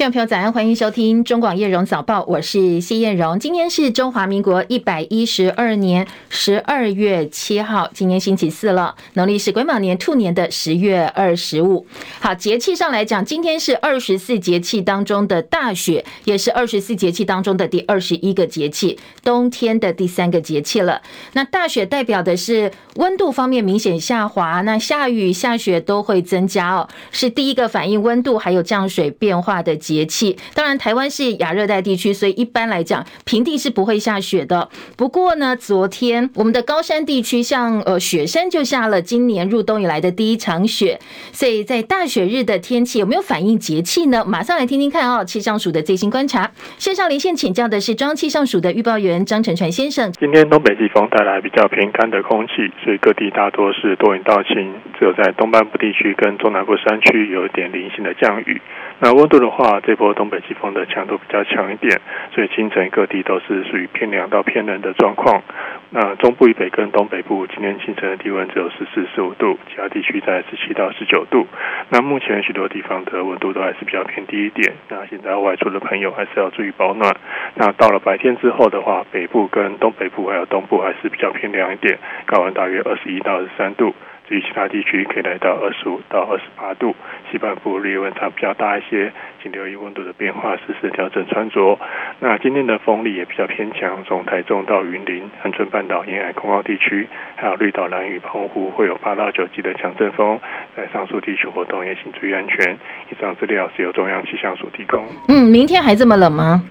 听众朋友早安，欢迎收听中广叶荣早报，我是谢艳荣。今天是中华民国112年12月7号，今天星期四了，农历是癸卯年兔年的10月25。好，节气上来讲，今天是24节气当中的大雪，也是24节气当中的第21个节气，冬天的第3个节气了。那大雪代表的是温度方面明显下滑，那下雨下雪都会增加哦，是第一个反映温度还有降水变化的节气。当然台湾是亚热带地区，所以一般来讲平地是不会下雪的。不过呢，昨天我们的高山地区像雪山就下了今年入冬以来的第一场雪，所以在大雪日的天气有没有反映节气呢？马上来听听看哦，气象署的最新观察。线上连线请教的是中央气象署的预报员张成传先生。今天东北季风带来比较偏干的空气，所以各地大多是多云到晴，只有在东半部地区跟中南部山区有一点零星的降雨。那温度的话，这波东北季风的强度比较强一点，所以清晨各地都是属于偏凉到偏冷的状况。那中部以北跟东北部今天清晨的低温只有 14-15 度，其他地区在17到19度。那目前许多地方的温度都还是比较偏低一点，那现在外出的朋友还是要注意保暖。那到了白天之后的话，北部跟东北部还有东部还是比较偏凉一点，高温大约21到23度。至于其他地区可以来到25到28度，西半部日夜温差比较大一些，请留意温度的变化，适时调整穿着。那今天的风力也比较偏强，从台中到云林、恒春半岛沿海空旷地区，还有绿岛、兰屿、澎湖会有8到9级的强阵风，在上述地区活动也请注意安全。以上资料是由中央气象署提供。明天还这么冷吗？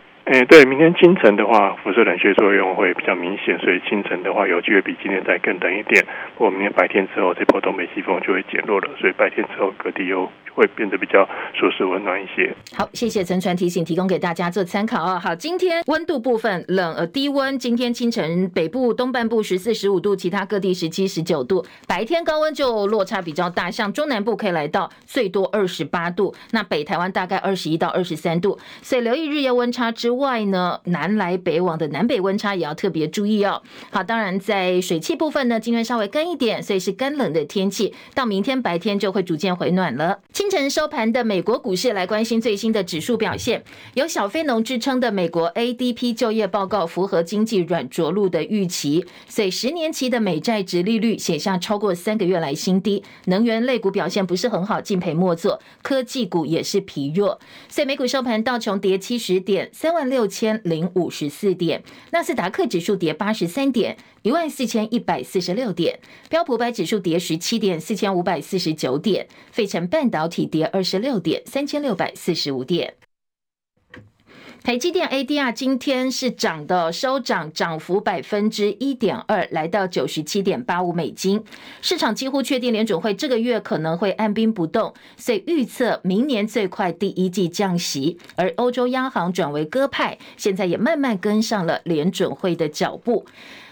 对，明天清晨的话，辐射冷却作用会比较明显，所以清晨的话有机会比今天再更冷一点。不过明天白天之后，这波东北季风就会减弱了，所以白天之后各地又会变得比较舒适温暖一些。好，谢谢陈传提醒，提供给大家做参考哦。好，今天温度部分冷低温，今天清晨北部东半部 14-15 度，其他各地 17-19 度。白天高温就落差比较大，像中南部可以来到最多28度，那北台湾大概21到23度，所以留意日夜温差之外呢，南来北往的南北温差也要特别注意哦。好，当然在水汽部分呢，今天稍微干一点，所以是干冷的天气，到明天白天就会逐渐回暖了。清晨收盘的美国股市来关心最新的指数表现，有小非农之称的美国 ADP 就业报告符合经济软着陆的预期，所以10年期的美债殖利率写下超过3个月来新低，能源类股表现不是很好，敬陪莫做，科技股也是疲弱，所以美股收盘道琼跌70点36054点，纳斯达克指数跌83点14146点，标普500指数跌17点4549点，费城半导体跌26点3645点。台积电 ADR 今天是涨的，收涨，涨幅 1.2%， 来到 97.85 美金。市场几乎确定联准会这个月可能会按兵不动，所以预测明年最快第一季降息。而欧洲央行转为鸽派，现在也慢慢跟上了联准会的脚步。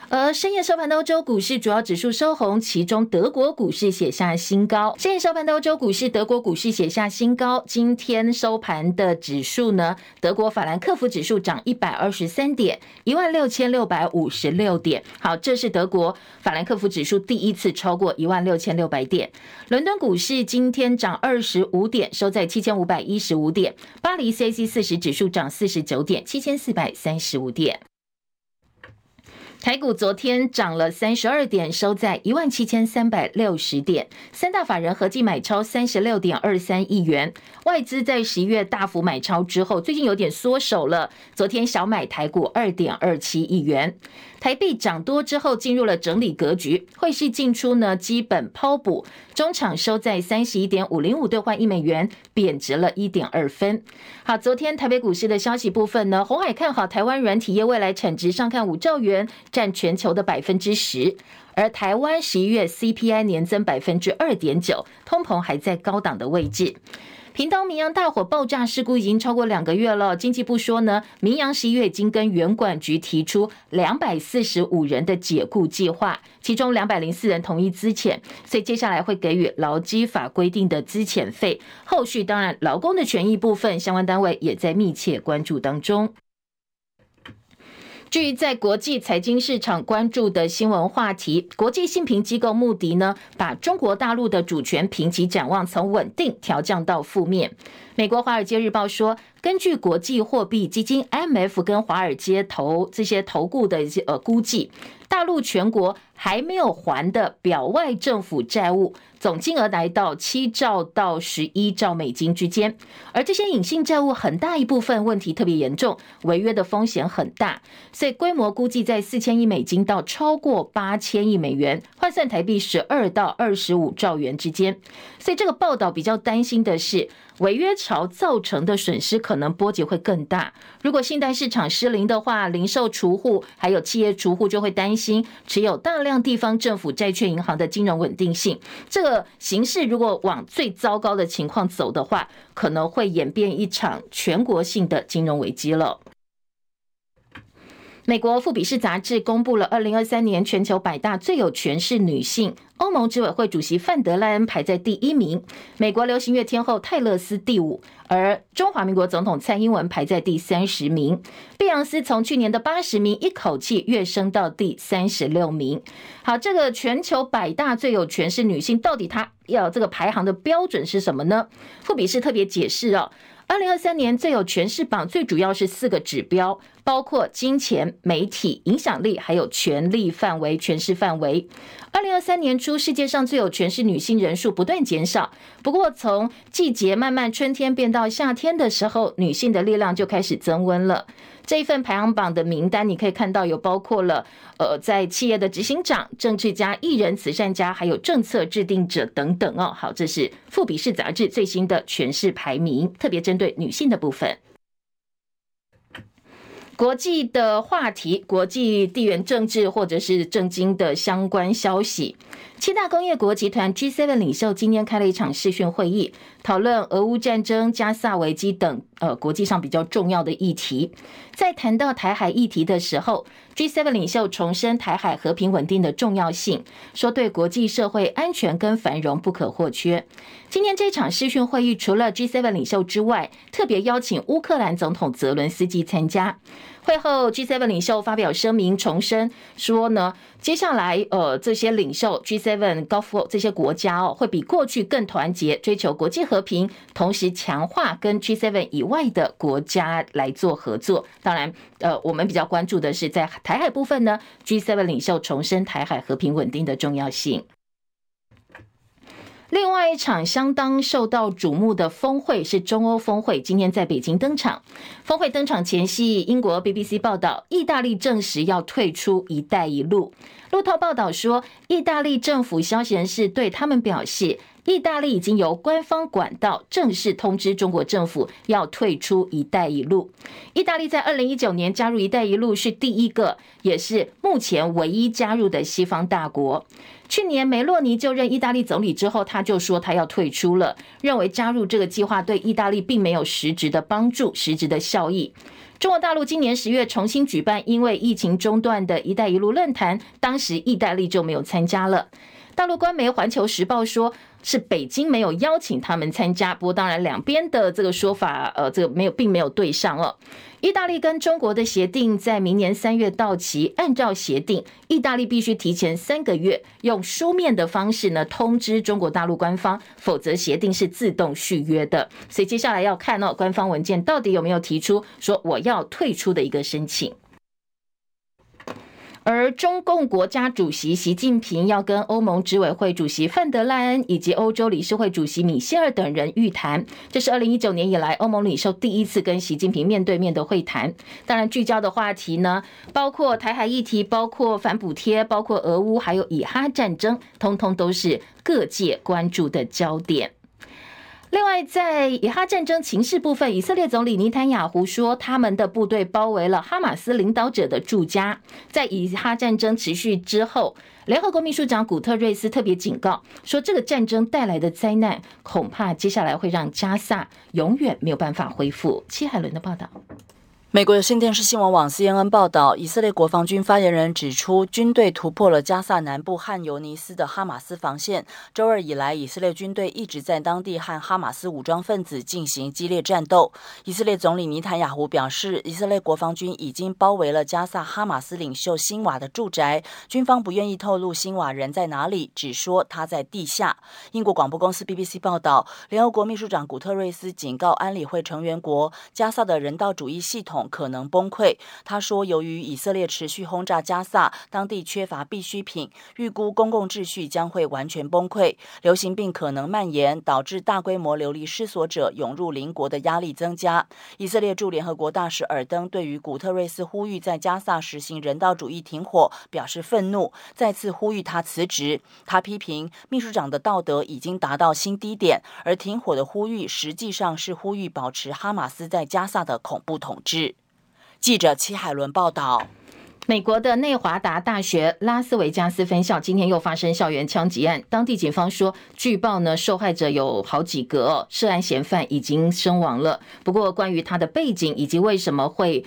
而深夜收盘的欧洲股市主要指数收红，其中德国股市写下新高。深夜收盘的欧洲股市，德国股市写下新高。今天收盘的指数呢，德国法兰克福指数涨123点 ,16656 点。好，这是德国法兰克福指数第一次超过16600点。伦敦股市今天涨25点，收在7515点。巴黎 CAC40 指数涨49点 ,7435 点。台股昨天涨了32点，收在17360点，三大法人合计买超 36.23 亿元，外资在11月大幅买超之后，最近有点缩手了，昨天小买台股 2.27 亿元。台币涨多之后进入了整理格局，汇市进出呢基本抛补，中场收在 31.505 兑换1美元，贬值了 1.2 分。好，昨天台北股市的消息部分呢，鸿海看好台湾软体业未来产值上看5兆元，占全球的 10%， 而台湾11月 CPI 年增 2.9%， 通膨还在高档的位置。屏东明阳大火爆炸事故已经超过2个月了，经济部说呢，明阳11月已经跟原管局提出245人的解雇计划，其中204人同意资遣，所以接下来会给予劳基法规定的资遣费，后续当然劳工的权益部分，相关单位也在密切关注当中。至于在国际财经市场关注的新闻话题，国际信评机构穆迪呢，把中国大陆的主权评级展望从稳定调降到负面。美国《华尔街日报》说，根据国际货币基金 IMF 跟华尔街这些投顾的一些估计，大陆全国还没有还的表外政府债务总金额来到7兆到11兆美金之间，而这些隐性债务很大一部分问题特别严重，违约的风险很大，所以规模估计在4000亿美金到超过8000亿美元，换算台币12到25兆元之间。所以这个报道比较担心的是，违约潮造成的损失可能波及会更大。如果信贷市场失灵的话，零售储户还有企业储户就会担心持有大量地方政府债券银行的金融稳定性。这个形势如果往最糟糕的情况走的话，可能会演变一场全国性的金融危机了。美国《富比士》杂志公布了2023年全球100大最有权势女性，欧盟执委会主席范德赖恩排在第1名，美国流行乐天后泰勒斯第5，而中华民国总统蔡英文排在第30名，碧昂斯从去年的80名一口气跃升到第36名。好，这个全球100大最有权势女性，到底她要这个排行的标准是什么呢？富比士特别解释哦。2023年最有权势榜最主要是4个指标，包括金钱、媒体、影响力，还有权力范围、权势范围。2023年初，世界上最有权势女性人数不断减少，不过从季节慢慢春天变到夏天的时候，女性的力量就开始增温了。这一份排行榜的名单你可以看到有包括了在企业的执行长、政治家、艺人、慈善家，还有政策制定者等等哦。好，这是富比士杂志最新的权势排名，特别针对女性的部分。国际的话题，国际地缘政治或者是政经的相关消息。7大工业国集团 G7 领袖今天开了一场视讯会议，讨论俄乌战争、加萨危机等国际上比较重要的议题。在谈到台海议题的时候， G7 领袖重申台海和平稳定的重要性，说对国际社会安全跟繁荣不可或缺。今天这场视讯会议除了 G7 领袖之外，特别邀请乌克兰总统泽伦斯基参加。会后 G7 领袖发表声明，重申说呢，接下来这些领袖 G7 高峰这些国家会比过去更团结，追求国际和平，同时强化跟 G7 以外的国家来做合作。当然我们比较关注的是在台海部分呢， G7 领袖重申台海和平稳定的重要性。另外一场相当受到瞩目的峰会是中欧峰会，今天在北京登场。峰会登场前夕，英国 BBC 报道，意大利证实要退出“一带一路”。路透报道说，意大利政府消息人士对他们表示，意大利已经由官方管道正式通知中国政府要退出“一带一路”。意大利在2019年加入“一带一路”是第1个，也是目前唯一加入的西方大国。去年梅洛尼就任意大利总理之后，他就说他要退出了，认为加入这个计划对意大利并没有实质的帮助、实质的效益。中国大陆今年10月重新举办因为疫情中断的“一带一路”论坛，当时意大利就没有参加了。大陆官媒《环球时报》说，是北京没有邀请他们参加，不过当然两边的这个说法，这个并没有对上哦。意大利跟中国的协定在明年3月到期，按照协定，意大利必须提前3个月用书面的方式呢通知中国大陆官方，否则协定是自动续约的。所以接下来要看哦，官方文件到底有没有提出说我要退出的一个申请。而中共国家主席习近平要跟欧盟执委会主席范德赖恩以及欧洲理事会主席米歇尔等人会谈，这是2019年以来欧盟领袖第一次跟习近平面对面的会谈。当然聚焦的话题呢，包括台海议题，包括反补贴，包括俄乌，还有以哈战争，通通都是各界关注的焦点。另外，在以哈战争情势部分，以色列总理尼坦雅胡说，他们的部队包围了哈马斯领导者的住家。在以哈战争持续之后，联合国秘书长古特瑞斯特别警告说，这个战争带来的灾难恐怕接下来会让加萨永远没有办法恢复。戚海伦的报道。美国有线电视新闻网 CNN 报道，以色列国防军发言人指出，军队突破了加萨南部汉尤尼斯的哈马斯防线。周二以来，以色列军队一直在当地和哈马斯武装分子进行激烈战斗。以色列总理尼坦雅胡表示，以色列国防军已经包围了加萨哈马斯领袖辛瓦的住宅，军方不愿意透露辛瓦人在哪里，只说他在地下。英国广播公司 BBC 报道，联合国秘书长古特瑞斯警告安理会成员国，加萨的人道主义系统可能崩溃。他说，由于以色列持续轰炸加萨，当地缺乏必需品，预估公共秩序将会完全崩溃，流行病可能蔓延，导致大规模流离失所者涌入邻国的压力增加。以色列驻联合国大使尔登对于古特瑞斯呼吁在加萨实行人道主义停火表示愤怒，再次呼吁他辞职。他批评秘书长的道德已经达到新低点，而停火的呼吁实际上是呼吁保持哈马斯在加萨的恐怖统治。记者齐海伦报道，美国的内华达大学拉斯维加斯分校今天又发生校园枪击案，当地警方说，据报呢，受害者有好几个涉案嫌犯已经身亡了。不过，关于他的背景以及为什么会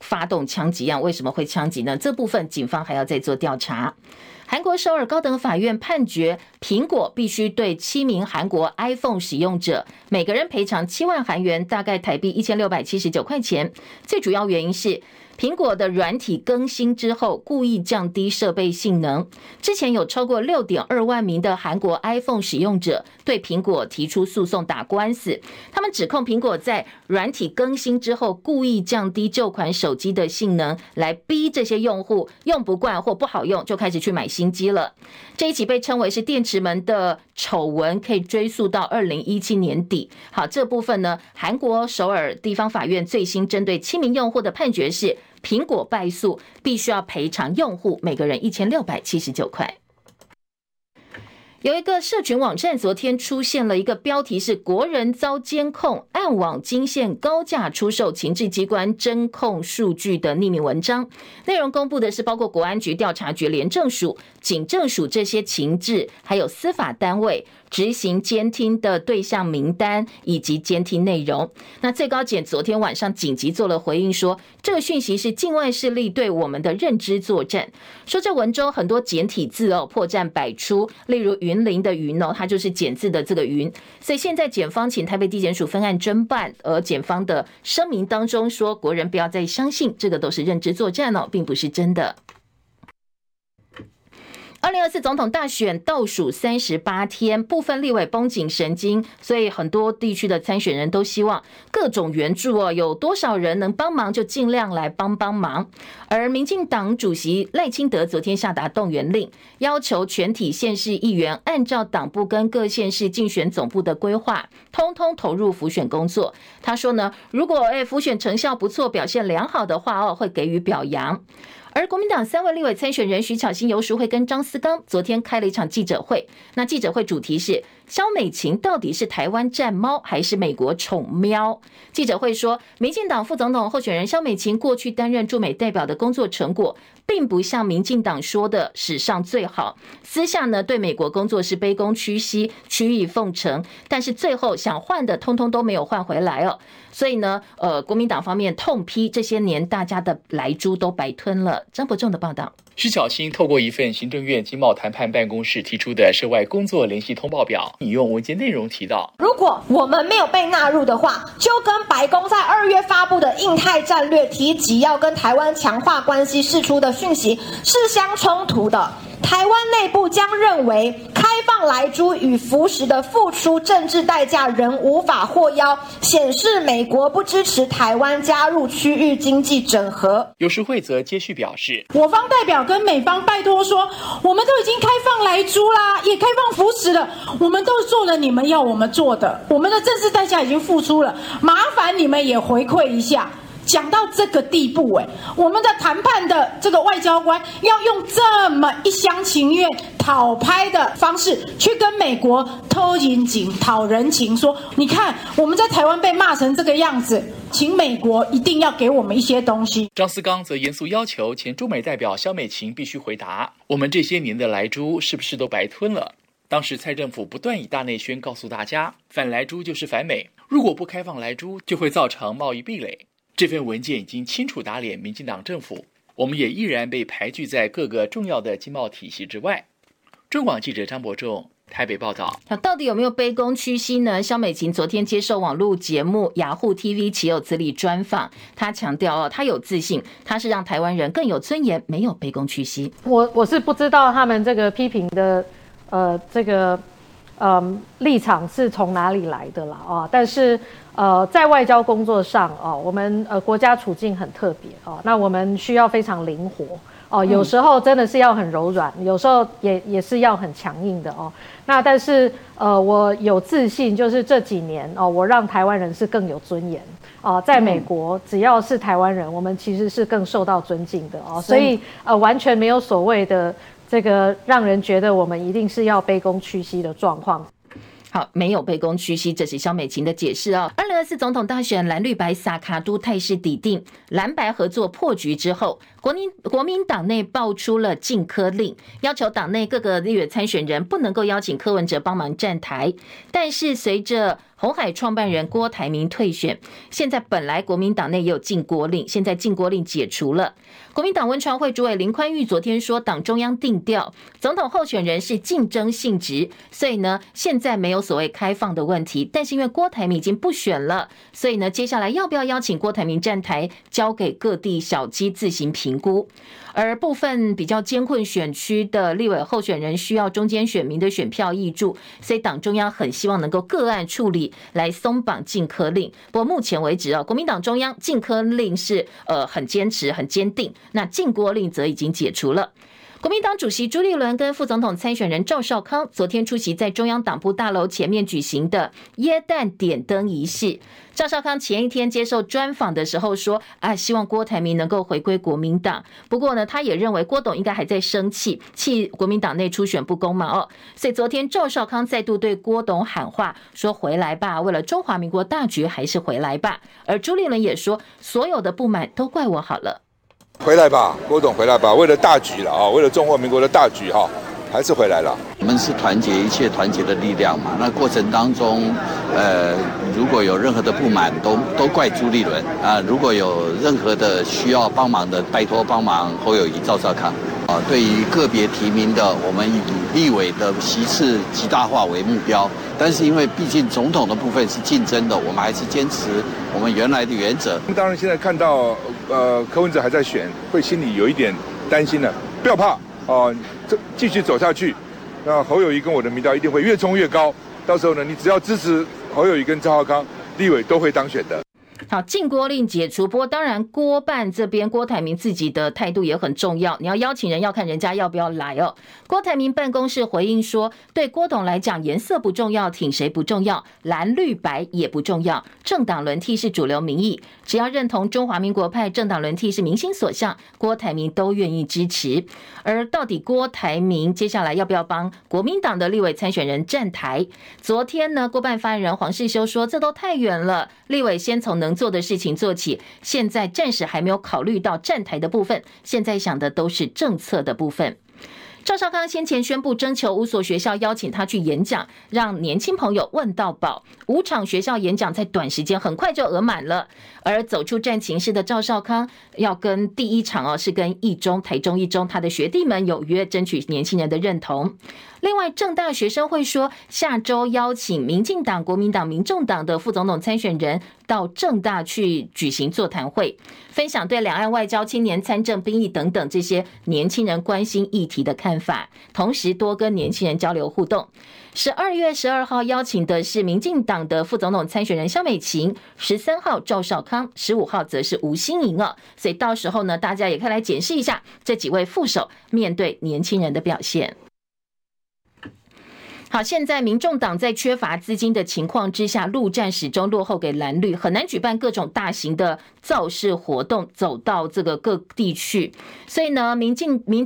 发动枪击案，为什么会枪击呢？这部分警方还要再做调查。韩国首尔高等法院判决，苹果必须对7名韩国 iPhone 使用者每个人赔偿7万韩元，大概台币1679块钱。最主要原因是苹果的软体更新之后故意降低设备性能。之前有超过 6.2 万名的韩国 iPhone 使用者对苹果提出诉讼打官司，他们指控苹果在软体更新之后故意降低旧款手机的性能，来逼这些用户用不惯或不好用就开始去买新机了。这一起被称为是电池门的丑闻，可以追溯到2017年底。好，这部分呢，韩国首尔地方法院最新针对7名用户的判决是，苹果败诉，必须要赔偿用户每个人1679块。有一个社群网站昨天出现了一个标题是，国人遭监控暗网惊现高价出售情治机关侦控数据的匿名文章，内容公布的是包括国安局、调查局、廉政署、警政署这些情治还有司法单位执行监听的对象名单以及监听内容。那最高检昨天晚上紧急做了回应，说这个讯息是境外势力对我们的认知作战。说这文中很多简体字破绽百出，例如云林的云它就是简字的这个云。所以现在检方请台北地检署分案侦办，而检方的声明当中说，国人不要再相信这个都是认知作战并不是真的。2024总统大选倒数38天，部分立委绷紧神经，所以很多地区的参选人都希望各种援助有多少人能帮忙就尽量来帮忙。而民进党主席赖清德昨天下达动员令，要求全体县市议员按照党部跟各县市竞选总部的规划，通通投入辅选工作。他说呢，如果辅选成效不错、表现良好的话会给予表扬。而国民党3位立委参选人许巧芯、游淑慧跟张思刚昨天开了一场记者会，那记者会主题是，萧美琴到底是台湾战猫还是美国宠喵？记者会说，民进党副总统候选人萧美琴过去担任驻美代表的工作成果，并不像民进党说的史上最好，私下呢对美国工作是卑躬屈膝、曲意奉承，但是最后想换的通通都没有换回来所以呢，国民党方面痛批这些年大家的来猪都白吞了。张伯仲的报道。许巧芯透过一份行政院经贸谈判办公室提出的涉外工作联席通报表，引用文件内容提到，如果我们没有被纳入的话，就跟白宫在2月发布的印太战略提及要跟台湾强化关系释出的讯息是相冲突的。台湾内部将认为开放来猪与服食的付出政治代价仍无法获邀，显示美国不支持台湾加入区域经济整合。游淑慧则接续表示，我方代表跟美方拜托说，我们都已经开放来猪啦，也开放服食了，我们都做了你们要我们做的，我们的政治代价已经付出了，麻烦你们也回馈一下。讲到这个地步我们的谈判的这个外交官要用这么一厢情愿讨拍的方式去跟美国讨人情，说你看我们在台湾被骂成这个样子，请美国一定要给我们一些东西。张思刚则严肃要求前驻美代表萧美琴必须回答，我们这些年的来猪是不是都白吞了？当时蔡政府不断以大内宣告诉大家，反来猪就是反美，如果不开放来猪就会造成贸易壁垒，这份文件已经清楚打脸民进党政府，我们也依然被排拒在各个重要的经贸体系之外。中广记者张伯仲台北报道。到底有没有卑躬屈膝呢？萧美琴昨天接受网络节目雅虎 TV 岂有此理专访，她强调她有自信，她是让台湾人更有尊严，没有卑躬屈膝。我是不知道他们这个批评的立场是从哪里来的啦啊！但是在外交工作上啊，我们国家处境很特别啊，那我们需要非常灵活。哦，有时候真的是要很柔软，有时候也是要很强硬的哦。那但是我有自信，就是这几年哦，我让台湾人是更有尊严哦。在美国，只要是台湾人，我们其实是更受到尊敬的哦。所以完全没有所谓的这个让人觉得我们一定是要卑躬屈膝的状况。好，没有卑躬屈膝，这是萧美琴的解释哦。2024总统大选蓝绿白萨卡都态势底定，蓝白合作破局之后，国民党内爆出了禁柯令，要求党内各个立委参选人不能够邀请柯文哲帮忙站台。但是随着鸿海创办人郭台铭退选，现在本来国民党内也有禁郭令，现在禁郭令解除了。国民党文传会主委林宽裕昨天说，党中央定调总统候选人是竞争性质，所以呢现在没有所谓开放的问题，但是因为郭台铭已经不选了，所以呢接下来要不要邀请郭台铭站台，交给各地小鸡自行评估。而部分比较艰困选区的立委候选人需要中间选民的选票挹注，所以党中央很希望能够个案处理来松绑禁柯令。不过目前为止国民党中央禁柯令是很坚持很坚定，那禁郭令则已经解除了。国民党主席朱立伦跟副总统参选人赵少康昨天出席在中央党部大楼前面举行的耶诞点灯仪式。赵少康前一天接受专访的时候说希望郭台铭能够回归国民党，不过呢他也认为郭董应该还在生气，气国民党内初选不公嘛所以昨天赵少康再度对郭董喊话，说回来吧，为了中华民国大局还是回来吧。而朱立伦也说，所有的不满都怪我好了，回来吧，郭董回来吧，为了大局了为了中华民国的大局还是回来了。我们是团结一切团结的力量嘛，那过程当中如果有任何的不满都怪朱立伦啊，如果有任何的需要帮忙的，拜托帮忙侯友宜赵少康啊。对于个别提名的，我们以立委的席次极大化为目标，但是因为毕竟总统的部分是竞争的，我们还是坚持我们原来的原则。当然现在看到柯文哲还在选，会心里有一点担心了，不要怕继续走下去，那侯友宜跟我的民调一定会越冲越高，到时候呢你只要支持侯友宜跟赵少康，立委都会当选的。好，禁郭令解除，不过当然郭办这边郭台铭自己的态度也很重要，你要邀请人要看人家要不要来哦。郭台铭办公室回应说，对郭董来讲颜色不重要，挺谁不重要，蓝绿白也不重要，政党轮替是主流民意，只要认同中华民国派，政党轮替是民心所向，郭台铭都愿意支持。而到底郭台铭接下来要不要帮国民党的立委参选人站台，昨天呢郭办发言人黄世修说，这都太远了，立委先从能做的事情做起，现在暂时还没有考虑到站台的部分，现在想的都是政策的部分。赵少康先前宣布征求五所学校邀请他去演讲，让年轻朋友问到饱，5场学校演讲在短时间很快就额满了。而走出战情室的赵少康要跟第一场是跟台中一中他的学弟们有约，争取年轻人的认同。另外政大学生会说，下周邀请民进党、国民党、民众党的副总统参选人到政大去举行座谈会，分享对两岸外交、青年参政、兵役等等这些年轻人关心议题的看法，同时多跟年轻人交流互动。12月12号邀请的是民进党的副总统参选人萧美琴，13号赵少康，15号则是吴欣盈所以到时候呢，大家也可以来检视一下这几位副手面对年轻人的表现。好，现在民众党在缺乏资金的情况之下，陆战始终落后给蓝绿，很难举办各种大型的造势活动，走到这个各地去。所以呢，民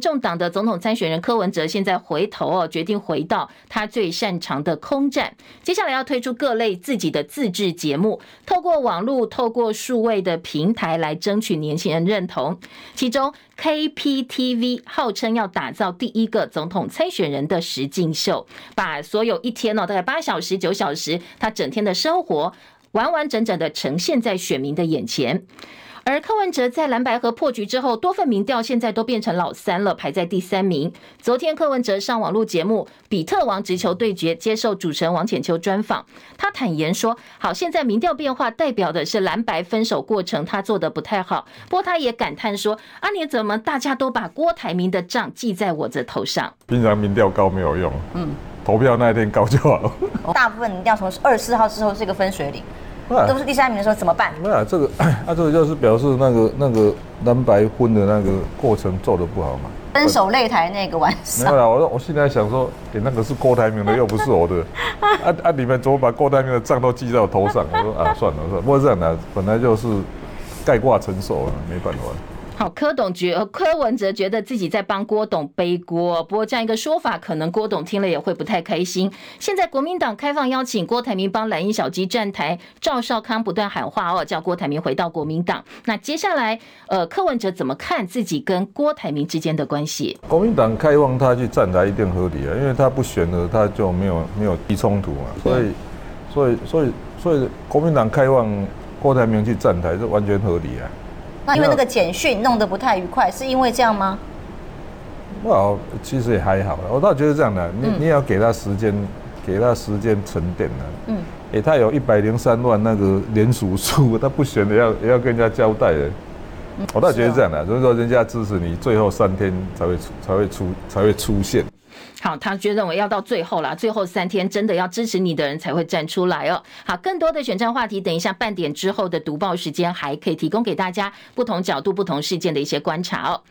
众党的总统参选人柯文哲现在回头决定回到他最擅长的空战，接下来要推出各类自己的自制节目，透过网络、透过数位的平台来争取年轻人认同。其中 KPTV 号称要打造第一个总统参选人的实境秀，把所有一天大概8小时、9小时，他整天的生活完完整整的呈现在选民的眼前。而柯文哲在蓝白合破局之后，多份民调现在都变成老三了，排在第3名。昨天柯文哲上网路节目《比特王直球对决》，接受主持人王浅秋专访，他坦言说：“好，现在民调变化代表的是蓝白分手过程，他做的不太好。不过他也感叹说：‘啊，你怎么大家都把郭台铭的账记在我的头上？’平常民调高没有用，投票那一天高就好了。大部分民调从24号之后是一个分水岭。”都是第3名的时候怎么办？那这个就是表示那个蓝白婚的那个过程做得不好嘛。分手擂台那个晚上。没有啦，我现在想说，那个是郭台铭的，又不是我的。你们怎么把郭台铭的账都记在我头上？我说啊，算了，不过这样啦，本来就是概括承受了，没办法。好，柯文哲觉得自己在帮郭董背锅，不过这样一个说法，可能郭董听了也会不太开心。现在国民党开放邀请郭台铭帮蓝营小鸡站台，赵少康不断喊话叫郭台铭回到国民党。那接下来，柯文哲怎么看自己跟郭台铭之间的关系？国民党开放他去站台一定合理啊，因为他不选了，他就没有地冲突嘛，所以国民党开放郭台铭去站台是完全合理啊。那因为那个简讯弄得不太愉快，是因为这样吗？哇，其实也还好，我倒觉得这样的，你也要给他时间，沉淀了。他有103万那个联署数，他不选的也要跟人家交代的。我倒觉得这样的，就是说人家支持你，最后3天才会出现。好，他就认为要到最后啦，最后3天真的要支持你的人才会站出来哦。好，更多的选战话题，等一下半点之后的读报时间还可以提供给大家不同角度、不同事件的一些观察哦。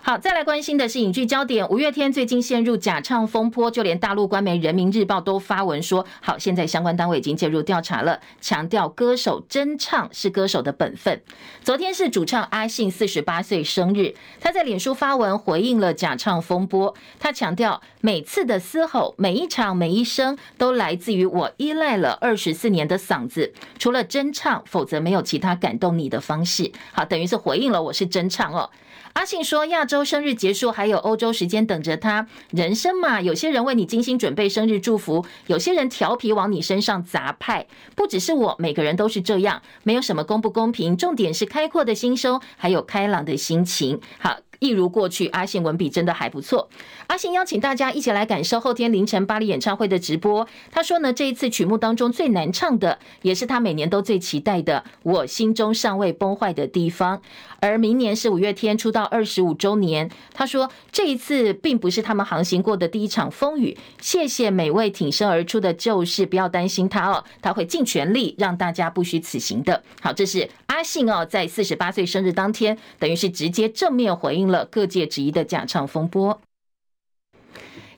好，再来关心的是影剧焦点，五月天最近陷入假唱风波，就连大陆官媒人民日报都发文说，好，现在相关单位已经介入调查了，强调歌手真唱是歌手的本分。昨天是主唱阿信48岁生日，他在脸书发文回应了假唱风波，他强调每次的嘶吼，每一场每一声都来自于我依赖了24年的嗓子，除了真唱，否则没有其他感动你的方式。好，等于是回应了我是真唱哦。阿信说，亚洲生日结束，还有欧洲时间等着他。人生嘛，有些人为你精心准备生日祝福，有些人调皮往你身上砸派。不只是我，每个人都是这样，没有什么公不公平，重点是开阔的心胸，还有开朗的心情。好，一如过去，阿信文笔真的还不错。阿信邀请大家一起来感受后天凌晨巴黎演唱会的直播。他说呢，这一次曲目当中最难唱的，也是他每年都最期待的《我心中尚未崩坏的地方》。而明年是五月天出道25周年，他说这一次并不是他们航行过的第一场风雨，谢谢每位挺身而出的旧事，不要担心他哦，他会尽全力让大家不虚此行的。好，这是阿信哦，在48岁生日当天，等于是直接正面回应了各界质疑的假唱风波。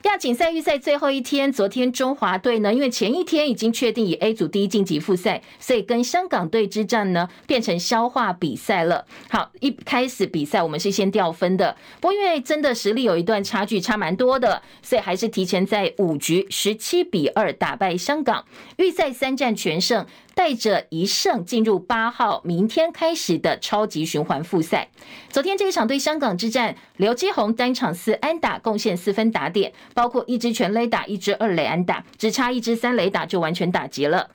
亚锦赛预赛最后一天，昨天中华队呢，因为前一天已经确定以 A 组第一晋级复赛，所以跟香港队之战呢变成消化比赛了。好，一开始比赛我们是先掉分的，不过因为真的实力有一段差距，差蛮多的，所以还是提前在5局17-2打败香港，预赛3战全胜，带着1胜进入8号明天开始的超级循环复赛。昨天这一场对香港之战，刘基鸿单场4安打贡献4分打点，包括1支全垒打，1支2垒安打，只差1支3垒打就完全打击了。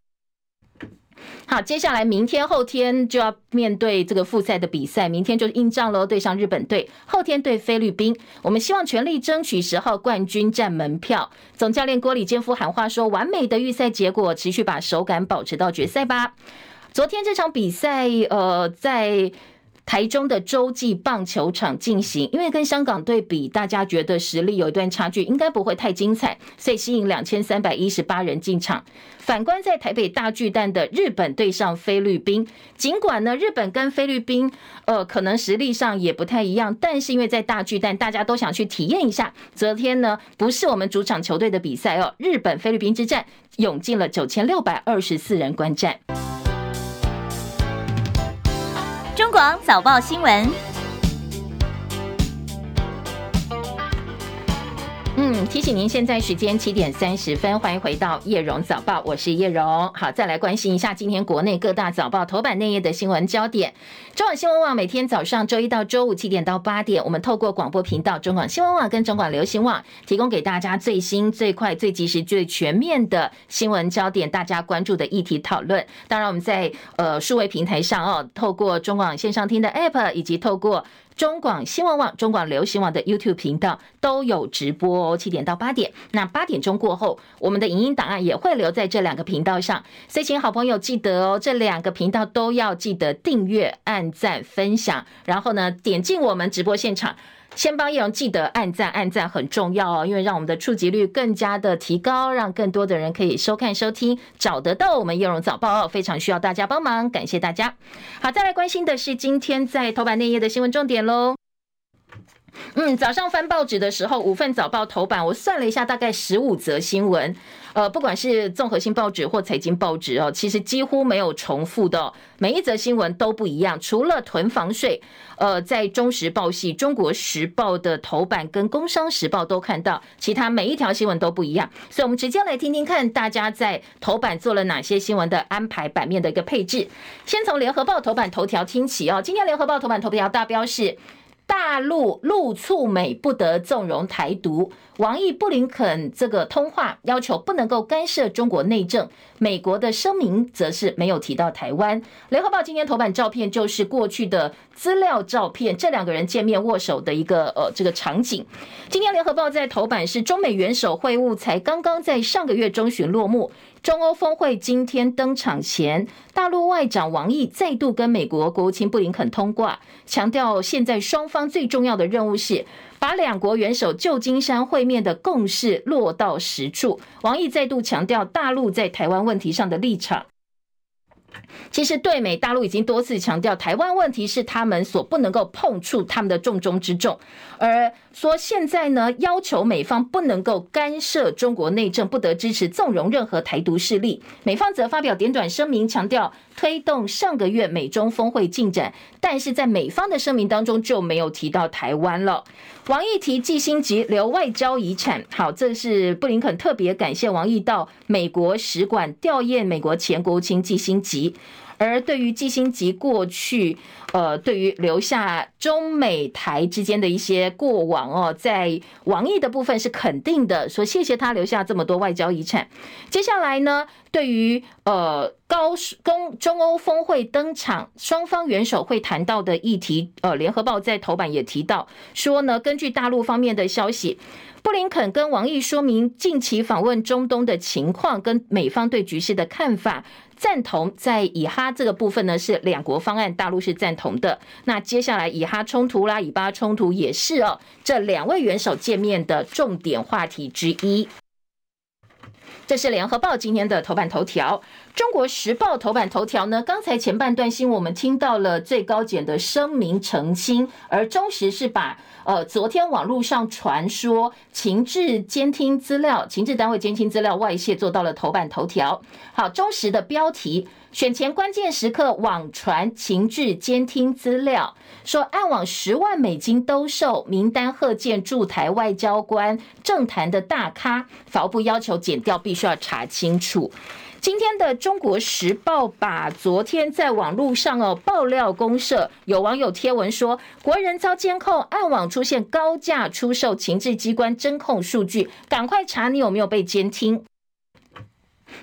好，接下来明天后天就要面对这个复赛的比赛，明天就是硬仗喽，对上日本队，后天对菲律宾。我们希望全力争取10号冠军战门票。总教练郭李建夫喊话说，完美的预赛结果，持续把手感保持到决赛吧。昨天这场比赛在台中的洲际棒球场进行，因为跟香港队比，大家觉得实力有一段差距，应该不会太精彩，所以吸引2318人进场。反观在台北大巨蛋的日本对上菲律宾，尽管呢日本跟菲律宾可能实力上也不太一样，但是因为在大巨蛋，大家都想去体验一下。昨天呢不是我们主场球队的比赛哦，日本菲律宾之战涌进了9624人观战。中广早报新闻。提醒您现在时间7:30，欢迎回到叶荣早报，我是叶荣。好，再来关心一下今天国内各大早报头版内页的新闻焦点。中广新闻网每天早上周一到周五7点到8点，我们透过广播频道中广新闻网跟中广流行网提供给大家最新、最快、最及时、最全面的新闻焦点，大家关注的议题讨论。当然，我们在数位平台上透过中广线上听的 App， 以及透过中广新闻网、中广流行网的 YouTube 频道都有直播7点到8点。那8点钟过后，我们的影音档案也会留在这两个频道上，所以请好朋友记得这两个频道都要记得订阅、按赞、分享，然后呢，点进我们直播现场。先帮叶荣记得按赞，按赞很重要因为让我们的触及率更加的提高，让更多的人可以收看收听，找得到我们叶荣早报，非常需要大家帮忙，感谢大家。好，再来关心的是今天在头版内页的新闻重点咯。早上翻报纸的时候，5份早报头版，我算了一下，大概15则新闻。不管是综合性报纸或财经报纸其实几乎没有重复的每一则新闻都不一样。除了囤房税，在中时报系、中国时报的头版跟工商时报都看到，其他每一条新闻都不一样。所以我们直接来听听看大家在头版做了哪些新闻的安排，版面的一个配置。先从联合报头版头条听起今天联合报头版头条大标是大陆陆促美不得纵容台独，王毅布林肯这个通话要求不能够干涉中国内政，美国的声明则是没有提到台湾。联合报今天头版照片就是过去的资料照片，这两个人见面握手的一个这个场景。今天联合报在头版是中美元首会晤才刚刚在上个月中旬落幕，中欧峰会今天登场前，大陆外长王毅再度跟美国国务卿布林肯通话，强调现在双方最重要的任务是把两国元首旧金山会面的共识落到实处。王毅再度强调大陆在台湾问题上的立场。其实对美，大陆已经多次强调台湾问题是他们所不能够碰触，他们的重中之重，而说现在呢，要求美方不能够干涉中国内政，不得支持纵容任何台独势力。美方则发表简短声明，强调推动上个月美中峰会进展，但是在美方的声明当中就没有提到台湾了。王毅提基辛格留外交遗产，好，这是布林肯特别感谢王毅到美国使馆吊唁美国前国务卿基辛格。而对于基辛格过去对于留下中美台之间的一些过往在王毅的部分是肯定的，说谢谢他留下这么多外交遗产。接下来呢，对于中欧峰会登场，双方元首会谈到的议题，联合报在头版也提到，说呢，根据大陆方面的消息，布林肯跟王毅说明近期访问中东的情况跟美方对局势的看法，赞同在以哈这个部分呢是两国方案，大陆是赞同的。那接下来以哈冲突啦、以巴冲突也是这两位元首见面的重点话题之一。这是联合报今天的头版头条。中国时报头版头条呢，刚才前半段新闻我们听到了最高检的声明澄清，而中时是把昨天网络上传说情治单位监听资料外泄做到了头版头条。好，中时的标题，选前关键时刻网传情治监听资料，说暗网$100,000兜售，名单贺建驻台外交官，政坛的大咖，法务部要求检调必须要查清楚。今天的中国时报把昨天在网络上爆料公社，有网友贴文说国人遭监控，暗网出现高价出售情治机关侦控数据，赶快查你有没有被监听。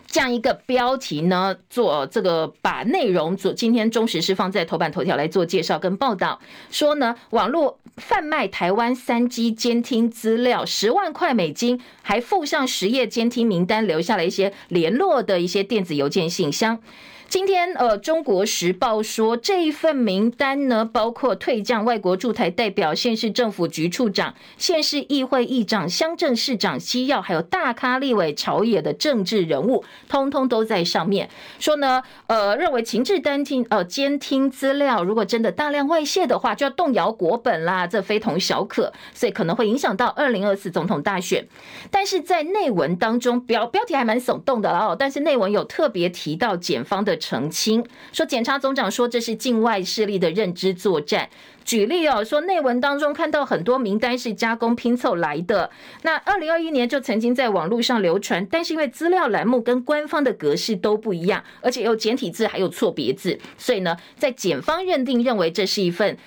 这样一个标题呢，做这个把内容做，今天中时是放在头版头条来做介绍跟报道，说呢，网络贩卖台湾3G 监听资料$100,000，还附上10页监听名单，留下了一些联络的一些电子邮件信箱。今天中国时报说这一份名单呢，包括退将、外国驻台代表、县市政府局处长、县市议会议长、乡镇市长、西药，还有大咖立委、朝野的政治人物，通通都在上面。说呢认为情治监听资料如果真的大量外泄的话，就要动摇国本啦，这非同小可，所以可能会影响到2024总统大选。但是在内文当中，标题还蛮耸动的但是内文有特别提到检方的澄清，说检察总长说这是境外势力的认知作战，举例哦，说内文当中看到很多名单是加工拼凑来的。那2021年就曾经在网络上流传，但是因为资料栏目跟官方的格式都不一样，而且有简体字还有错别字，所以呢，在检方认为这是一份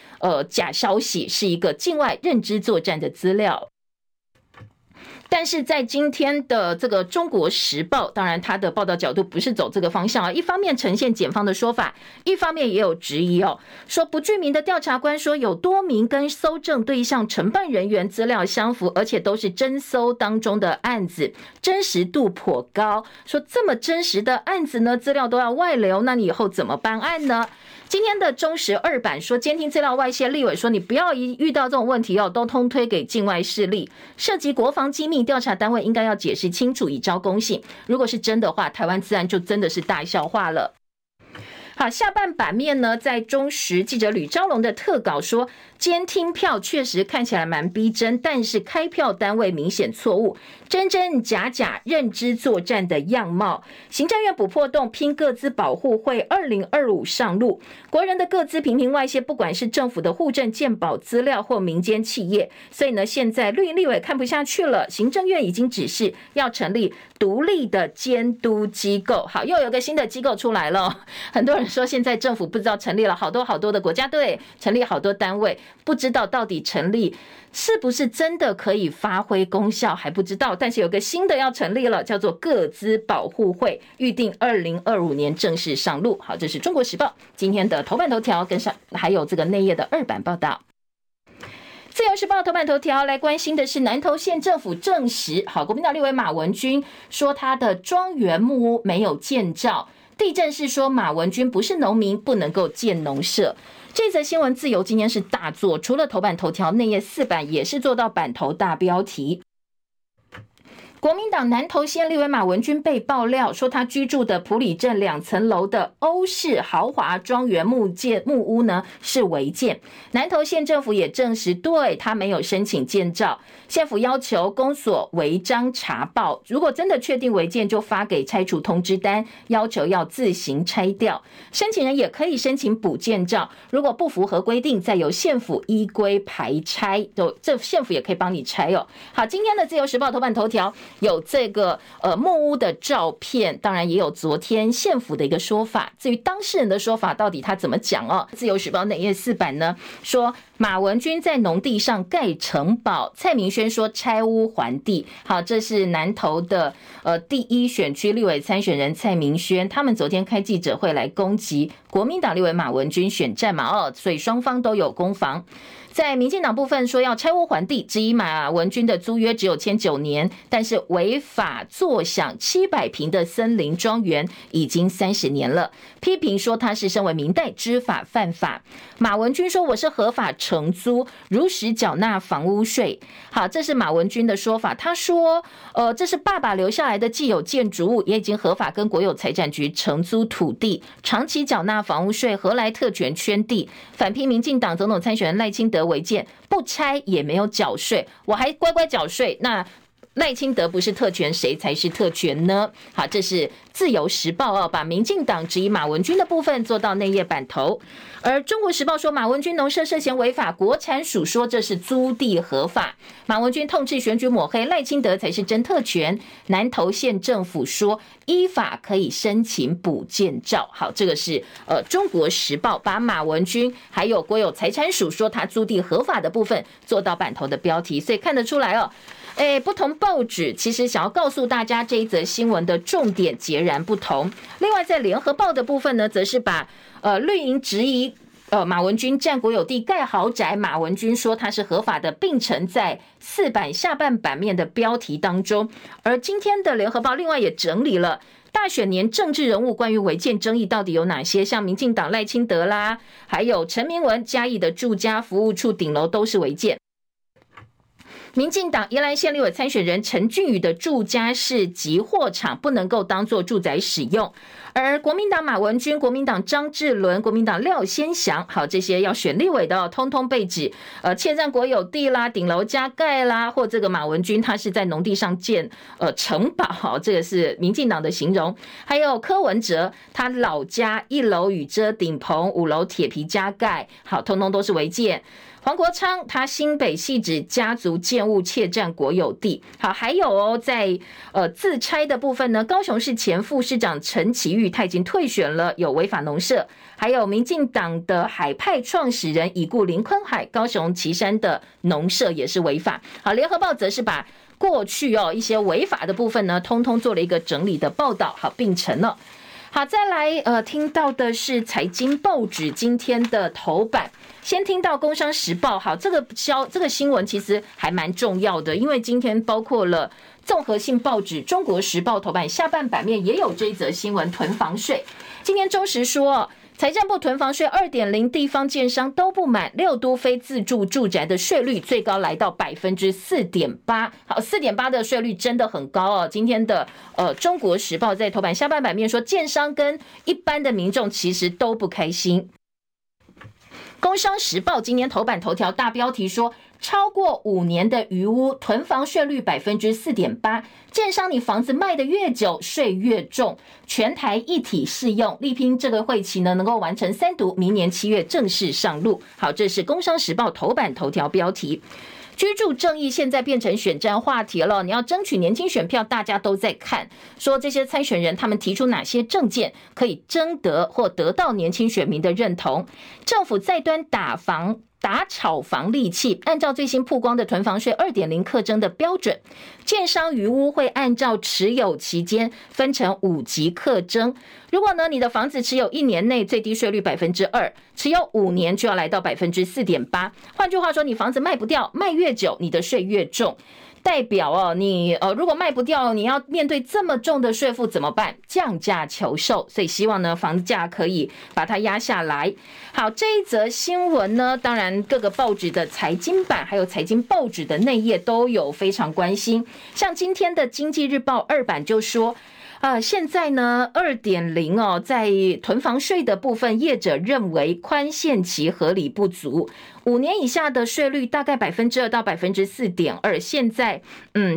假消息，是一个境外认知作战的资料。但是在今天的这个《中国时报》，当然它的报道角度不是走这个方向啊，一方面呈现检方的说法，一方面也有质疑哦，说不具名的调查官说有多名跟搜证对象承办人员资料相符，而且都是侦搜当中的案子，真实度颇高。说这么真实的案子呢，资料都要外流，那你以后怎么办案呢？今天的中时二版说，监听资料外泄，立委说你不要一遇到这种问题哦，都通推给境外势力，涉及国防机密调查单位应该要解释清楚，以昭公信。如果是真的话，台湾自然就真的是大笑话了。好，下半版面呢，在中时记者吕昭龙的特稿说，监听票确实看起来蛮逼真，但是开票单位明显错误，真真假假认知作战的样貌。行政院补破洞拼个资保护会2025上路，国人的个资频频外泄，不管是政府的户政健保资料或民间企业，所以呢，现在绿营立委看不下去了，行政院已经指示要成立独立的监督机构。好，又有个新的机构出来了，很多人说现在政府不知道成立了好多好多的国家队，成立好多单位，不知道到底成立是不是真的可以发挥功效还不知道，但是有个新的要成立了，叫做个资保护会，预定2025年正式上路。好，这是中国时报今天的头版头条，跟上还有这个内页的二版报道。自由时报头版头条来关心的是，南投县政府证实，好，国民党立委马文君说他的庄园木屋没有建照，地震是说马文君不是农民，不能够建农舍。这则新闻自由今天是大作，除了头版头条，内页四版也是做到版头大标题。国民党南投县立委马文君被爆料说，他居住的埔里镇2层楼的欧式豪华庄园木屋呢是违建，南投县政府也证实对他没有申请建照，县府要求公所违章查报，如果真的确定违建，就发给拆除通知单，要求要自行拆掉，申请人也可以申请补建照，如果不符合规定，再由县府依规排拆，这县府也可以帮你拆哦。好，今天的自由时报头版头条有这个木屋的照片，当然也有昨天县府的一个说法，至于当事人的说法到底他怎么讲哦，自由时报内页四版呢说，马文君在农地上盖城堡，蔡明轩说拆屋还地。好，这是南投的第1选区立委参选人蔡明轩，他们昨天开记者会来攻击国民党立委马文君选战嘛，哦，所以双方都有攻防。在民进党部分说要拆屋还地，质疑马文君的租约只有签9年，但是违法坐享700坪的森林庄园已经30年了，批评说他是身为民代知法犯法。马文君说我是合法承租，如实缴纳房屋税。好，这是马文君的说法，他说这是爸爸留下来的既有建筑物，也已经合法跟国有财产局承租土地，长期缴纳房屋税，何来特权圈地？反批民进党总统参选人赖清德违建，不拆也没有缴税，我还乖乖缴税，那赖清德不是特权，谁才是特权呢？好，这是自由时报哦，把民进党质疑马文君的部分做到内页版头。而中国时报说马文君农舍涉嫌违法，国产署说这是租地合法，马文君痛斥选举抹黑，赖清德才是真特权。南投县政府说依法可以申请补建照。好，这个是中国时报把马文君还有国有财产署说他租地合法的部分做到版头的标题，所以看得出来哦。哎，不同报纸其实想要告诉大家这一则新闻的重点截然不同。另外，在联合报的部分呢，则是把绿营质疑马文君占国有地盖豪宅，马文君说他是合法的，并成在四版下半版面的标题当中。而今天的联合报另外也整理了大选年政治人物关于违建争议到底有哪些，像民进党赖清德啦，还有陈明文嘉义的住家服务处顶楼都是违建。民进党宜兰县立委参选人陈俊宇的住家是集货场，不能够当作住宅使用。而国民党马文君、国民党张志伦、国民党廖先祥，好，这些要选立委的，通通被指窃占国有地啦、顶楼加盖啦，或这个马文君他是在农地上建城堡，好，这个是民进党的形容。还有柯文哲，他老家1楼雨遮顶棚，5楼铁皮加盖，好，通通都是违建。黄国昌他新北系指家族建物窃占国有地。好，还有在自拆的部分呢，高雄市前副市长陈其玉他已经退选了，有违法农舍。还有民进党的海派创始人已故林坤海，高雄旗山的农舍也是违法。好，联合报则是把过去一些违法的部分呢，通通做了一个整理的报道，好，并成了。好，再来听到的是财经报纸今天的头版。先听到工商时报，好，这个新闻其实还蛮重要的，因为今天包括了综合性报纸中国时报头版下半版面也有这一则新闻，囤房税。今天中时说，财政部囤房税 2.0， 地方建商都不满，6都非自住住宅的税率最高来到 4.8%。 好， 4.8 的税率真的很高哦。今天的中国时报在头版下半版面说，建商跟一般的民众其实都不开心。工商时报今天头版头条大标题说，超过5年的余屋囤房税率 4.8%， 建商你房子卖的越久税越重，全台一体适用，力拼这个会期呢能够完成3读，明年7月正式上路。好，这是工商时报头版头条标题。居住正义现在变成选战话题了，你要争取年轻选票，大家都在看，说这些参选人他们提出哪些政见可以争得或得到年轻选民的认同。政府在端打炒房利器，按照最新曝光的囤房税 2.0 课征的标准，建商余屋会按照持有期间分成5级课征。如果呢，你的房子持有1年内最低税率 2%， 持有5年就要来到 4.8%。 换句话说，你房子卖不掉，卖越久你的税越重，代表你如果卖不掉，你要面对这么重的税负怎么办？降价求售，所以希望呢房价可以把它压下来。好，这一则新闻呢，当然各个报纸的财经版还有财经报纸的内页都有非常关心。像今天的经济日报2版就说，现在呢 2.0 在囤房税的部分，业者认为宽限期合理不足，5年以下的税率大概 2% 到 4.2%， 现在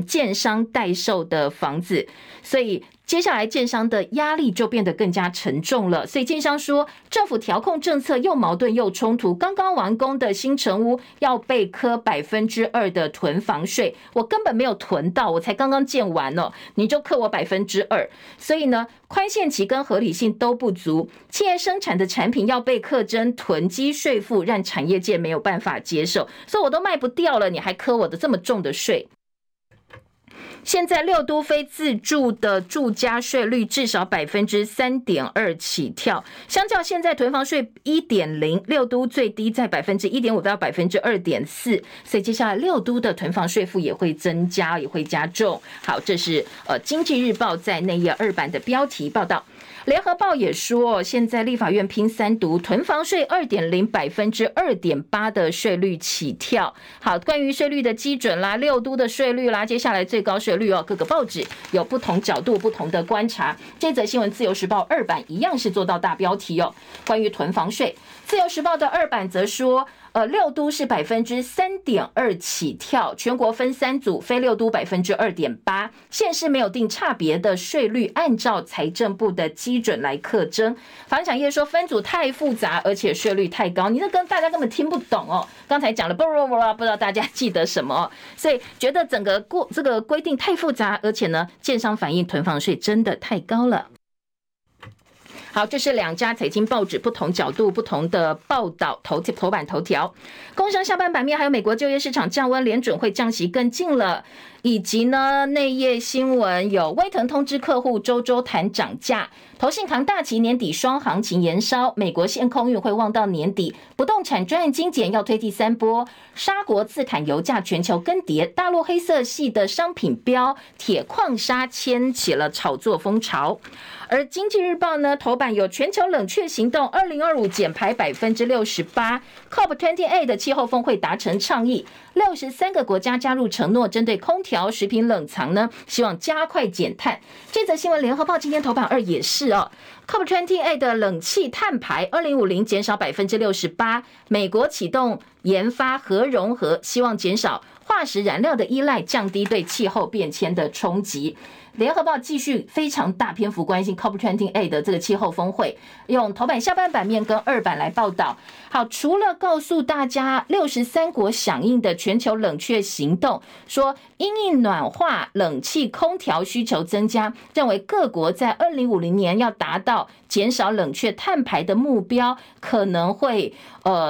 建商代售的房子，所以接下来建商的压力就变得更加沉重了。所以建商说，政府调控政策又矛盾又冲突，刚刚完工的新成屋要被科 2% 的囤房税，我根本没有囤到，我才刚刚建完你就科我 2%。 所以呢，宽限期跟合理性都不足，企业生产的产品要被课征囤积税负，让产业界没有办法接受，所以我都卖不掉了，你还科我的这么重的税。现在6都非自住的住家税率至少 3.2% 起跳，相较现在囤房税 1.0， 6都最低在 1.5% 到 2.4%， 所以接下来6都的囤房税负也会增加，也会加重。好，这是经济日报在内页2版的标题报道。联合报也说，现在立法院拼3读，囤房税 2.0 2.8% 的税率起跳。好，关于税率的基准啦，6都的税率啦，接下来最高税率各个报纸有不同角度、不同的观察。这则新闻，《自由时报》2版一样是做到大标题关于囤房税，《自由时报》的2版则说，6都是 3.2% 起跳，全国分3组，非6都 2.8%， 县市没有定差别的税率，按照财政部的基准来课征。房产业说分组太复杂，而且税率太高，你这跟大家根本听不懂刚才讲了，不知道大家记得什么所以觉得整个这个规定太复杂，而且呢，建商反映囤房税真的太高了。好，这是2家财经报纸不同角度、不同的报道头版头条。工商下半版面还有美国就业市场降温，联准会降息更近了，以及呢内页新闻有威腾通知客户周周谈涨价，投信扛大旗，年底双行情延烧，美国限空运会望到年底，不动产专案精简要推第3波，沙国自砍油价全球更迭，大陆黑色系的商品标铁矿砂掀起了炒作风潮。而经济日报呢头版办有全球冷却行动2025减排 68%， COP28 的气候峰会达成倡议，63个国家加入承诺，针对空调、食品冷藏呢，希望加快减碳。这则新闻联合报今天头版2也是哦。COP28 的冷气碳排2050减少 68%， 美国启动研发核融合，希望减少化石燃料的依赖，降低对气候变迁的冲击。联合报继续非常大篇幅关心 COP28 的这个气候峰会，用头版下半版面跟二版来报道。好，除了告诉大家63国响应的全球冷却行动，说因应暖化，冷气空调需求增加，认为各国在2050年要达到减少冷却碳排的目标，可能会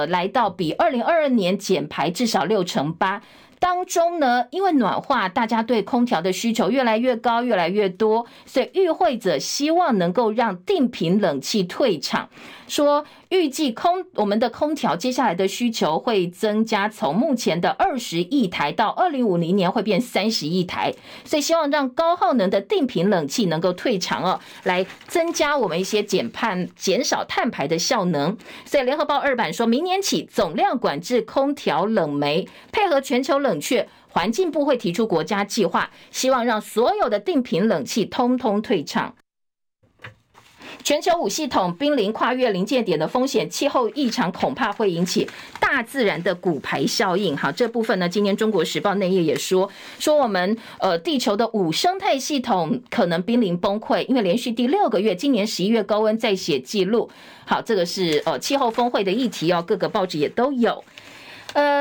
来到比2022年减排至少 68%。当中呢，因为暖化，大家对空调的需求越来越高，越来越多，所以与会者希望能够让定频冷气退场，说预计我们的空调接下来的需求会增加，从目前的20亿台到2050年会变30亿台，所以希望让高耗能的定频冷气能够退场哦，来增加我们一些减少碳排的效能。所以联合报二版说，明年起总量管制空调冷媒，配合全球冷却，环境部会提出国家计划，希望让所有的定频冷气通通退场。全球5系统濒临跨越临界点的风险，气候异常恐怕会引起大自然的骨牌效应。好，这部分呢，今天中国时报内页也说我们地球的5生态系统可能濒临崩溃，因为连续第6个月，今年11月高温再写记录。好，这个是气候峰会的议题哦，各个报纸也都有。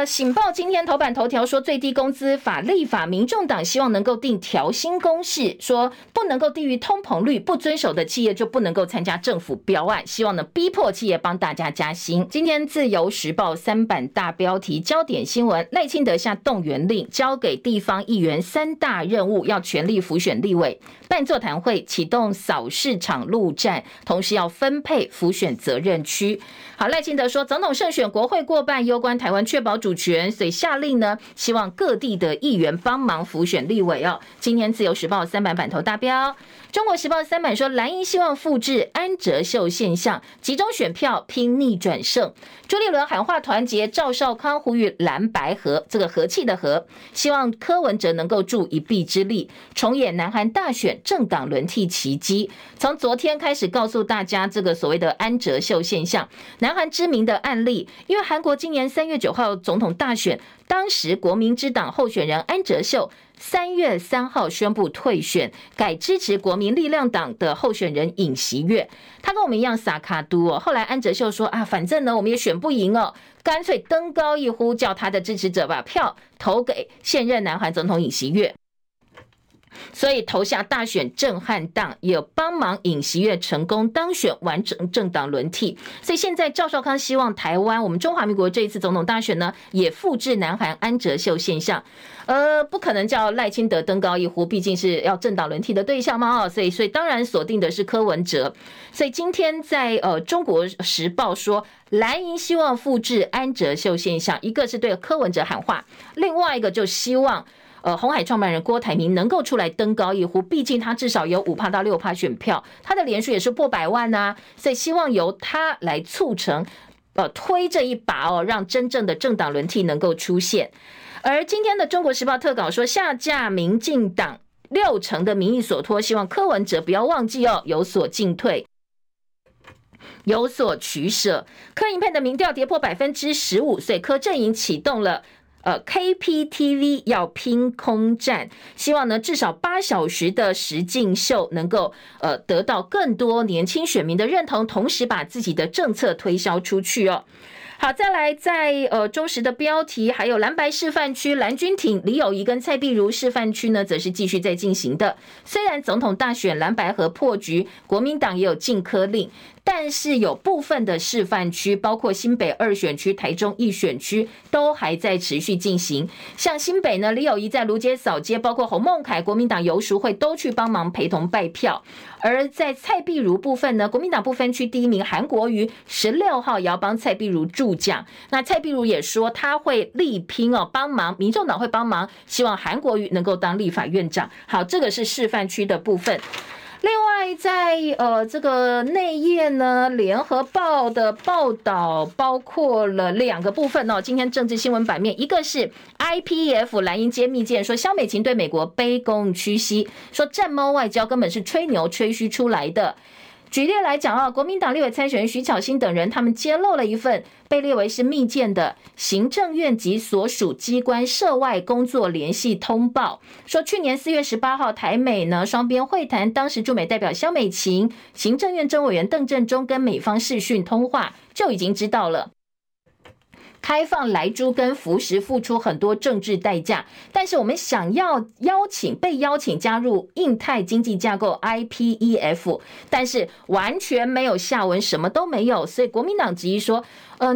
醒报今天头版头条说，最低工资法立法，民众党希望能够定调薪公式，说不能够低于通膨率，不遵守的企业就不能够参加政府标案，希望能逼迫企业帮大家加薪。今天自由时报3版大标题，焦点新闻，赖清德下动员令，交给地方议员3大任务，要全力辅选立委，办座谈会，启动扫市场路战，同时要分配辅选责任区。好，赖清德说，总统胜选国会过半，攸关台湾确保主权，所以下令呢，希望各地的议员帮忙辅选立委哦。今天自由时报3版版头大标，中国时报3版说，蓝营希望复制安哲秀现象，集中选票拼逆转胜。朱立伦喊话团结，赵少康呼吁蓝白合，这个和气的和，希望柯文哲能够助一臂之力，重演南韩大选政党轮替奇迹。从昨天开始告诉大家这个所谓的安哲秀现象，南韩知名的案例，因为韩国今年3月9号总统大选，当时国民之党候选人安哲秀3月3号宣布退选，改支持国民力量党的候选人尹锡悦。他跟我们一样撒卡都哦。后来安哲秀说啊，反正呢我们也选不赢哦，干脆登高一呼，叫他的支持者把票投给现任南韩总统尹锡悦。所以投下大选震撼党，也帮忙尹锡悦成功当选，完成政党轮替。所以现在赵少康希望台湾，我们中华民国这一次总统大选呢，也复制南韩安哲秀现象。不可能叫赖清德登高一呼，毕竟是要政党轮替的对象嘛哦。所以当然锁定的是柯文哲。所以今天在中国时报说，蓝营希望复制安哲秀现象，一个是对柯文哲喊话，另外一个就希望鸿海创办人郭台铭能够出来登高一呼，毕竟他至少有 5% 到 6% 选票，他的连署也是破100万啊，所以希望由他来促成推这一把哦，让真正的政党轮替能够出现。而今天的中国时报特稿说，下架民进党60%的民意所托，希望柯文哲不要忘记哦，有所进退，有所取舍。柯银配的民调跌破 15%， 所以柯阵营启动了KPTV 要拼空战，希望呢至少8小时的实境秀能够得到更多年轻选民的认同，同时把自己的政策推销出去哦。好，再来在中时的标题，还有蓝白示范区，蓝军挺李友仪跟蔡壁如示范区呢，则是继续在进行的。虽然总统大选蓝白合破局，国民党也有禁科令，但是有部分的示范区，包括新北2选区、台中1选区，都还在持续进行。像新北呢，李友仪在芦街扫街，包括洪孟凯、国民党游淑慧都去帮忙陪同拜票。而在蔡壁如部分呢，国民党不分区第1名韩国瑜16号也要帮蔡壁如助讲。那蔡壁如也说他会力拼哦，帮忙民众党会帮忙，希望韩国瑜能够当立法院长。好，这个是示范区的部分。另外在这个内页呢，联合报的报道包括了两个部分哦。今天政治新闻版面，一个是 IPEF 蓝营揭秘见，说萧美琴对美国卑躬屈膝，说战猫外交根本是吹牛吹嘘出来的。举例来讲啊，国民党立委参选人徐巧芯等人，他们揭露了一份被列为是密件的行政院及所属机关涉外工作联系通报，说去年4月18号台美呢双边会谈，当时驻美代表萧美琴、行政院政委员邓振中跟美方视讯通话，就已经知道了开放莱猪跟福食付出很多政治代价，但是我们想要被邀请加入印太经济架构 IPEF， 但是完全没有下文，什么都没有。所以国民党质疑说，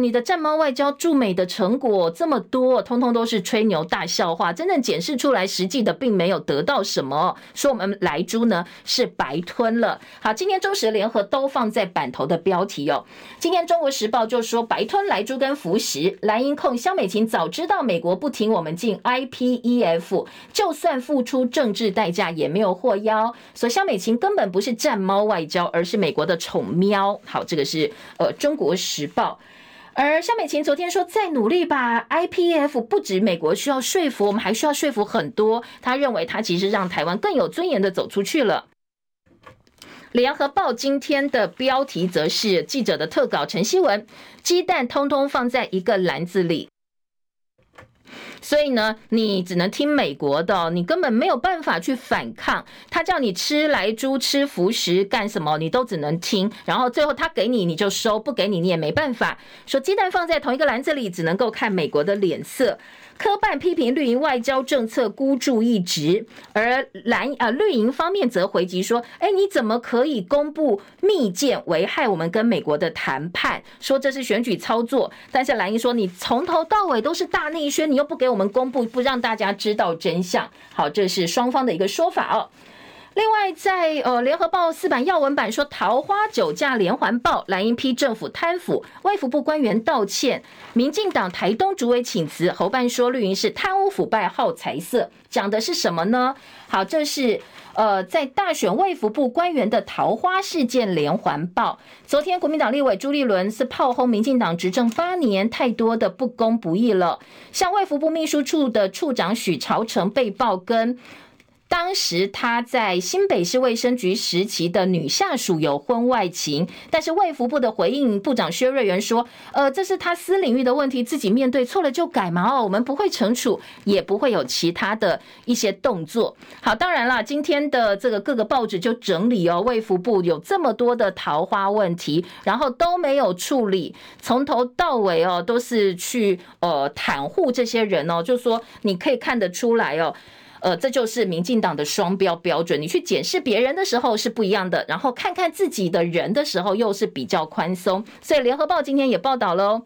你的战猫外交驻美的成果这么多，通通都是吹牛大笑话，真正检视出来实际的并没有得到什么，说我们莱猪呢是白吞了。好，今天中时联合都放在版头的标题哦。今天中国时报就说白吞莱猪跟福食。蓝营控萧美琴早知道美国不挺我们进 IPEF， 就算付出政治代价也没有获邀，所以萧美琴根本不是战猫外交，而是美国的宠喵。好，这个是中国时报。而萧美琴昨天说再努力吧， IPEF 不止美国需要说服，我们还需要说服很多。他认为他其实让台湾更有尊严的走出去了。联合报今天的标题则是记者的特稿，陈希文，鸡蛋通通放在一个篮子里。所以呢，你只能听美国的，你根本没有办法去反抗。他叫你吃莱猪、吃福食干什么，你都只能听。然后最后他给你，你就收；不给你，你也没办法。说鸡蛋放在同一个篮子里，只能够看美国的脸色。科办批评绿营外交政策孤注一掷，而绿营方面则回击说：“哎，你怎么可以公布密件，危害我们跟美国的谈判？说这是选举操作。”但是蓝营说：“你从头到尾都是大内宣，你又不给我们公布，不让大家知道真相。”好，这是双方的一个说法哦。另外在联合报四版要闻版说桃花酒驾连环爆，蓝营批政府贪腐，卫福部官员道歉，民进党台东主委请辞，侯办说绿营是贪污腐败耗财色，讲的是什么呢？好，这是在大选卫福部官员的桃花事件连环爆。昨天国民党立委朱立伦是炮轰民进党执政8年太多的不公不义了，像卫福部秘书处的处长许朝成被爆跟当时他在新北市卫生局时期的女下属有婚外情，但是卫福部的回应，部长薛瑞元说，这是他私领域的问题，自己面对，错了就改嘛，我们不会惩处，也不会有其他的一些动作。好，当然啦，今天的这个各个报纸就整理哦，卫福部有这么多的桃花问题，然后都没有处理，从头到尾哦都是去袒护这些人哦，就说你可以看得出来哦。这就是民进党的双标标准，你去检视别人的时候是不一样的，然后看看自己的人的时候又是比较宽松。所以联合报今天也报道了，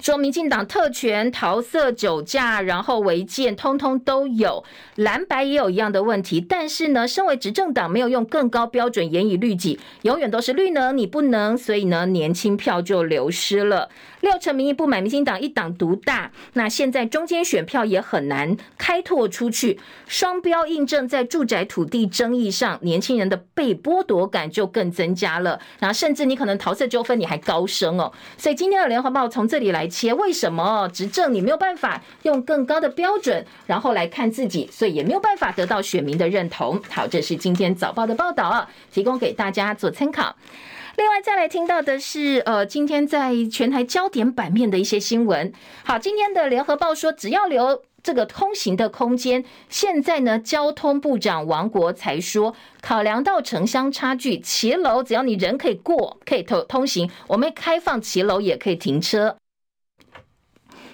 说民进党特权、桃色、酒驾，然后违建，通通都有，蓝白也有一样的问题。但是呢，身为执政党，没有用更高标准严以律己，永远都是绿能你不能，所以呢，年轻票就流失了。60%民意不满民进党一党独大，那现在中间选票也很难开拓出去。双标印证在住宅土地争议上，年轻人的被剥夺感就更增加了。然后甚至你可能桃色纠纷你还高升哦。所以今天的联合报从这里来切，为什么执政你没有办法用更高的标准然后来看自己，所以也没有办法得到选民的认同。好，这是今天早报的报道啊，提供给大家做参考。另外再来听到的是今天在全台焦点版面的一些新闻。好，今天的联合报说只要留这个通行的空间，现在呢，交通部长王国才说，考量到城乡差距，骑楼只要你人可以过，可以通行，我们开放骑楼也可以停车。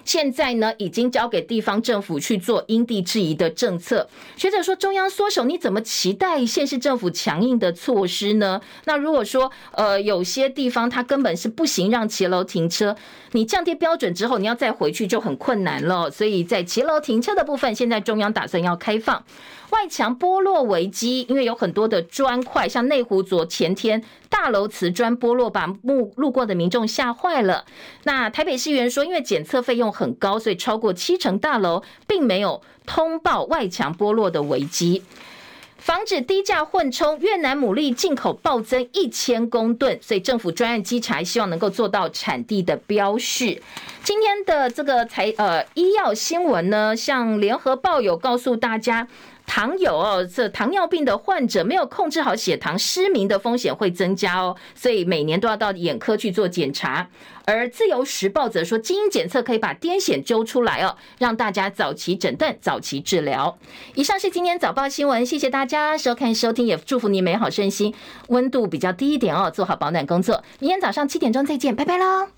现在呢，已经交给地方政府去做因地制宜的政策。学者说，中央缩手，你怎么期待县市政府强硬的措施呢？那如果说，有些地方它根本是不行让骑楼停车，你降低标准之后，你要再回去就很困难了。所以在骑楼停车的部分，现在中央打算要开放。外墙剥落危机，因为有很多的砖块，像内湖昨前天大楼瓷砖剥落，把路过的民众吓坏了。那台北市议员说，因为检测费用很高，所以超过70%大楼并没有通报外墙剥落的危机。防止低价混充，越南牡蛎进口暴增1000公吨，所以政府专案稽查，希望能够做到产地的标示。今天的这个医药新闻呢，像联合报有告诉大家。糖友哦，这糖尿病的患者没有控制好血糖，失明的风险会增加哦，所以每年都要到眼科去做检查。而自由时报则说，基因检测可以把癫痫揪出来哦，让大家早期诊断、早期治疗。以上是今天早报新闻，谢谢大家收看收听，也祝福您美好身心。温度比较低一点哦，做好保暖工作。明天早上7点钟再见，拜拜喽。